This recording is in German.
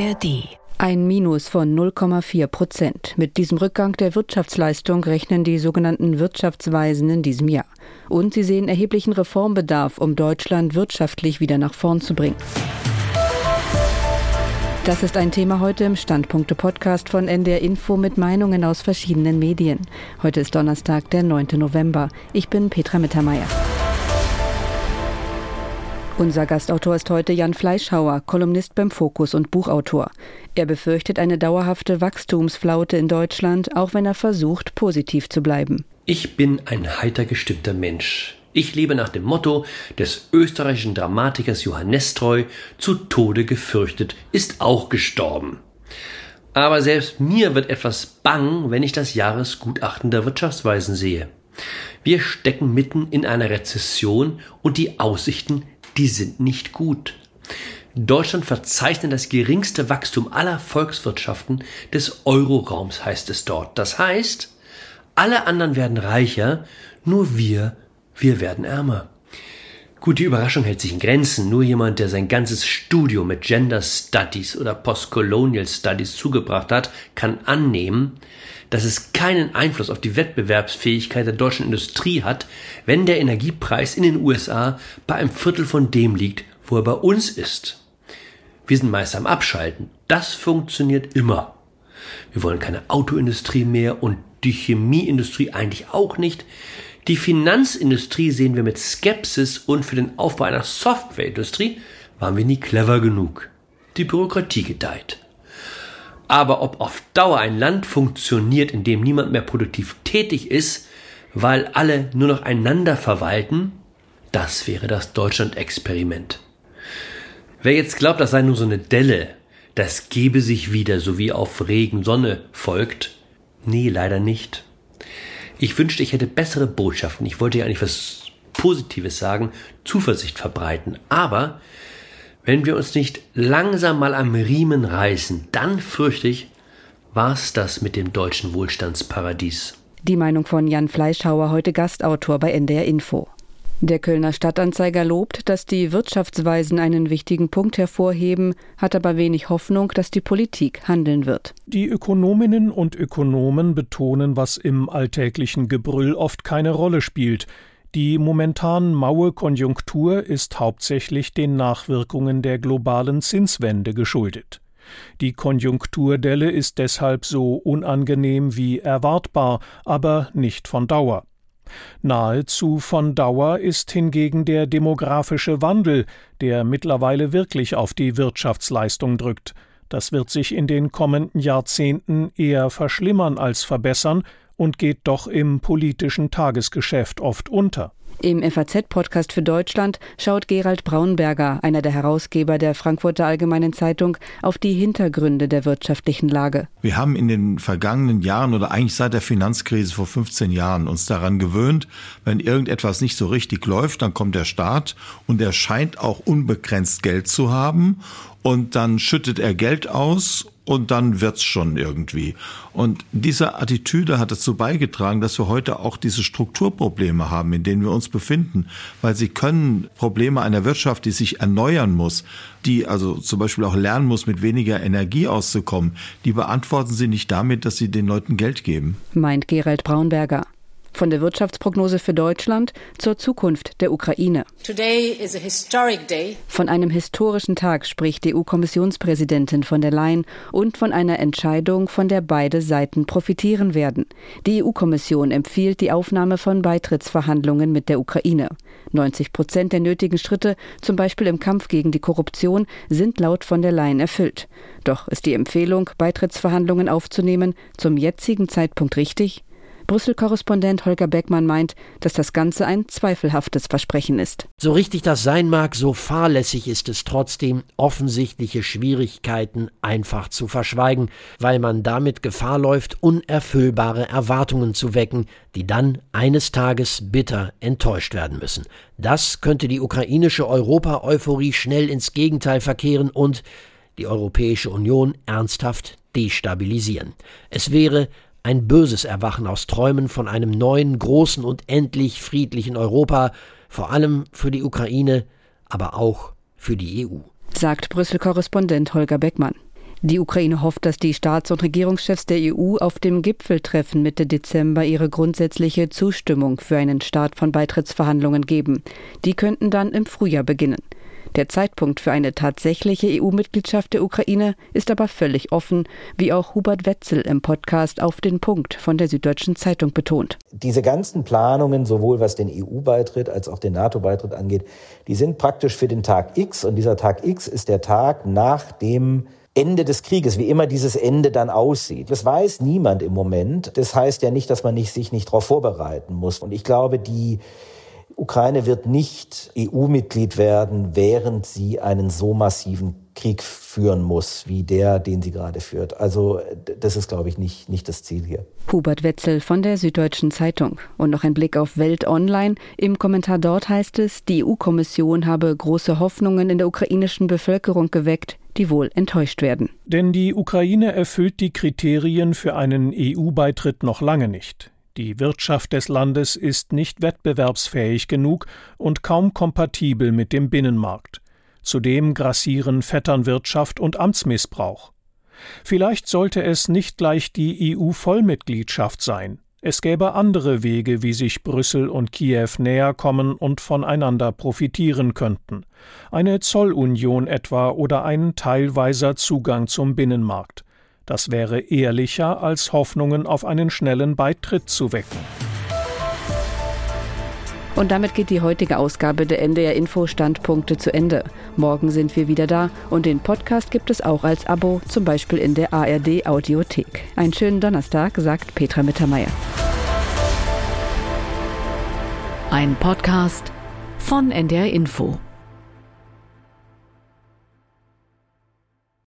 ARD. Ein Minus von 0,4%. Mit diesem Rückgang der Wirtschaftsleistung rechnen die sogenannten Wirtschaftsweisen in diesem Jahr. Und sie sehen erheblichen Reformbedarf, um Deutschland wirtschaftlich wieder nach vorn zu bringen. Das ist ein Thema heute im Standpunkte-Podcast von NDR Info mit Meinungen aus verschiedenen Medien. Heute ist Donnerstag, der 9. November. Ich bin Petra Mittermeier. Unser Gastautor ist heute Jan Fleischhauer, Kolumnist beim Focus und Buchautor. Er befürchtet eine dauerhafte Wachstumsflaute in Deutschland, auch wenn er versucht, positiv zu bleiben. Ich bin ein heiter gestimmter Mensch. Ich lebe nach dem Motto des österreichischen Dramatikers Johannes Treu, zu Tode gefürchtet, ist auch gestorben. Aber selbst mir wird etwas bang, wenn ich das Jahresgutachten der Wirtschaftsweisen sehe. Wir stecken mitten in einer Rezession und die Aussichten, die sind nicht gut. Deutschland verzeichnet das geringste Wachstum aller Volkswirtschaften des Euroraums, heißt es dort. Das heißt, alle anderen werden reicher, nur wir werden ärmer. Gut, die Überraschung hält sich in Grenzen. Nur jemand, der sein ganzes Studium mit Gender Studies oder Postcolonial Studies zugebracht hat, kann annehmen, dass es keinen Einfluss auf die Wettbewerbsfähigkeit der deutschen Industrie hat, wenn der Energiepreis in den USA bei einem Viertel von dem liegt, wo er bei uns ist. Wir sind meist am Abschalten. Das funktioniert immer. Wir wollen keine Autoindustrie mehr und die Chemieindustrie eigentlich auch nicht. Die Finanzindustrie sehen wir mit Skepsis und für den Aufbau einer Softwareindustrie waren wir nie clever genug. Die Bürokratie gedeiht. Aber ob auf Dauer ein Land funktioniert, in dem niemand mehr produktiv tätig ist, weil alle nur noch einander verwalten, das wäre das Deutschland-Experiment. Wer jetzt glaubt, das sei nur so eine Delle, das gebe sich wieder, so wie auf Regen Sonne folgt, nee, leider nicht. Ich wünschte, ich hätte bessere Botschaften. Ich wollte ja eigentlich was Positives sagen, Zuversicht verbreiten. Aber wenn wir uns nicht langsam mal am Riemen reißen, dann fürchte ich, war's das mit dem deutschen Wohlstandsparadies. Die Meinung von Jan Fleischhauer, heute Gastautor bei NDR Info. Der Kölner Stadtanzeiger lobt, dass die Wirtschaftsweisen einen wichtigen Punkt hervorheben, hat aber wenig Hoffnung, dass die Politik handeln wird. Die Ökonominnen und Ökonomen betonen, was im alltäglichen Gebrüll oft keine Rolle spielt. Die momentan maue Konjunktur ist hauptsächlich den Nachwirkungen der globalen Zinswende geschuldet. Die Konjunkturdelle ist deshalb so unangenehm wie erwartbar, aber nicht von Dauer. Nahezu von Dauer ist hingegen der demografische Wandel, der mittlerweile wirklich auf die Wirtschaftsleistung drückt. Das wird sich in den kommenden Jahrzehnten eher verschlimmern als verbessern und geht doch im politischen Tagesgeschäft oft unter. Im FAZ-Podcast für Deutschland schaut Gerald Braunberger, einer der Herausgeber der Frankfurter Allgemeinen Zeitung, auf die Hintergründe der wirtschaftlichen Lage. Wir haben in den vergangenen Jahren oder eigentlich seit der Finanzkrise vor 15 Jahren uns daran gewöhnt, wenn irgendetwas nicht so richtig läuft, dann kommt der Staat und er scheint auch unbegrenzt Geld zu haben und dann schüttet er Geld aus. Und dann wird's schon irgendwie. Und diese Attitüde hat dazu beigetragen, dass wir heute auch diese Strukturprobleme haben, in denen wir uns befinden. Weil sie können Probleme einer Wirtschaft, die sich erneuern muss, die also zum Beispiel auch lernen muss, mit weniger Energie auszukommen, die beantworten sie nicht damit, dass sie den Leuten Geld geben. Meint Gerald Braunberger. Von der Wirtschaftsprognose für Deutschland zur Zukunft der Ukraine. Von einem historischen Tag spricht EU-Kommissionspräsidentin von der Leyen und von einer Entscheidung, von der beide Seiten profitieren werden. Die EU-Kommission empfiehlt die Aufnahme von Beitrittsverhandlungen mit der Ukraine. 90% der nötigen Schritte, zum Beispiel im Kampf gegen die Korruption, sind laut von der Leyen erfüllt. Doch ist die Empfehlung, Beitrittsverhandlungen aufzunehmen, zum jetzigen Zeitpunkt richtig? Brüssel-Korrespondent Holger Beckmann meint, dass das Ganze ein zweifelhaftes Versprechen ist. So richtig das sein mag, so fahrlässig ist es trotzdem, offensichtliche Schwierigkeiten einfach zu verschweigen, weil man damit Gefahr läuft, unerfüllbare Erwartungen zu wecken, die dann eines Tages bitter enttäuscht werden müssen. Das könnte die ukrainische Europa-Euphorie schnell ins Gegenteil verkehren und die Europäische Union ernsthaft destabilisieren. Es wäre ein böses Erwachen aus Träumen von einem neuen, großen und endlich friedlichen Europa, vor allem für die Ukraine, aber auch für die EU. Sagt Brüssel-Korrespondent Holger Beckmann. Die Ukraine hofft, dass die Staats- und Regierungschefs der EU auf dem Gipfeltreffen Mitte Dezember ihre grundsätzliche Zustimmung für einen Start von Beitrittsverhandlungen geben. Die könnten dann im Frühjahr beginnen. Der Zeitpunkt für eine tatsächliche EU-Mitgliedschaft der Ukraine ist aber völlig offen, wie auch Hubert Wetzel im Podcast Auf den Punkt von der Süddeutschen Zeitung betont. Diese ganzen Planungen, sowohl was den EU-Beitritt als auch den NATO-Beitritt angeht, die sind praktisch für den Tag X. Und dieser Tag X ist der Tag nach dem Ende des Krieges, wie immer dieses Ende dann aussieht. Das weiß niemand im Moment. Das heißt ja nicht, dass man sich nicht darauf vorbereiten muss. Und ich glaube, Ukraine wird nicht EU-Mitglied werden, während sie einen so massiven Krieg führen muss, wie der, den sie gerade führt. Also das ist, glaube ich, nicht das Ziel hier. Hubert Wetzel von der Süddeutschen Zeitung. Und noch ein Blick auf Welt Online. Im Kommentar dort heißt es, die EU-Kommission habe große Hoffnungen in der ukrainischen Bevölkerung geweckt, die wohl enttäuscht werden. Denn die Ukraine erfüllt die Kriterien für einen EU-Beitritt noch lange nicht. Die Wirtschaft des Landes ist nicht wettbewerbsfähig genug und kaum kompatibel mit dem Binnenmarkt. Zudem grassieren Vetternwirtschaft und Amtsmissbrauch. Vielleicht sollte es nicht gleich die EU-Vollmitgliedschaft sein. Es gäbe andere Wege, wie sich Brüssel und Kiew näher kommen und voneinander profitieren könnten. Eine Zollunion etwa oder ein teilweiser Zugang zum Binnenmarkt. Das wäre ehrlicher, als Hoffnungen auf einen schnellen Beitritt zu wecken. Und damit geht die heutige Ausgabe der NDR Info Standpunkte zu Ende. Morgen sind wir wieder da und den Podcast gibt es auch als Abo, zum Beispiel in der ARD Audiothek. Einen schönen Donnerstag, sagt Petra Mittermeier. Ein Podcast von NDR Info.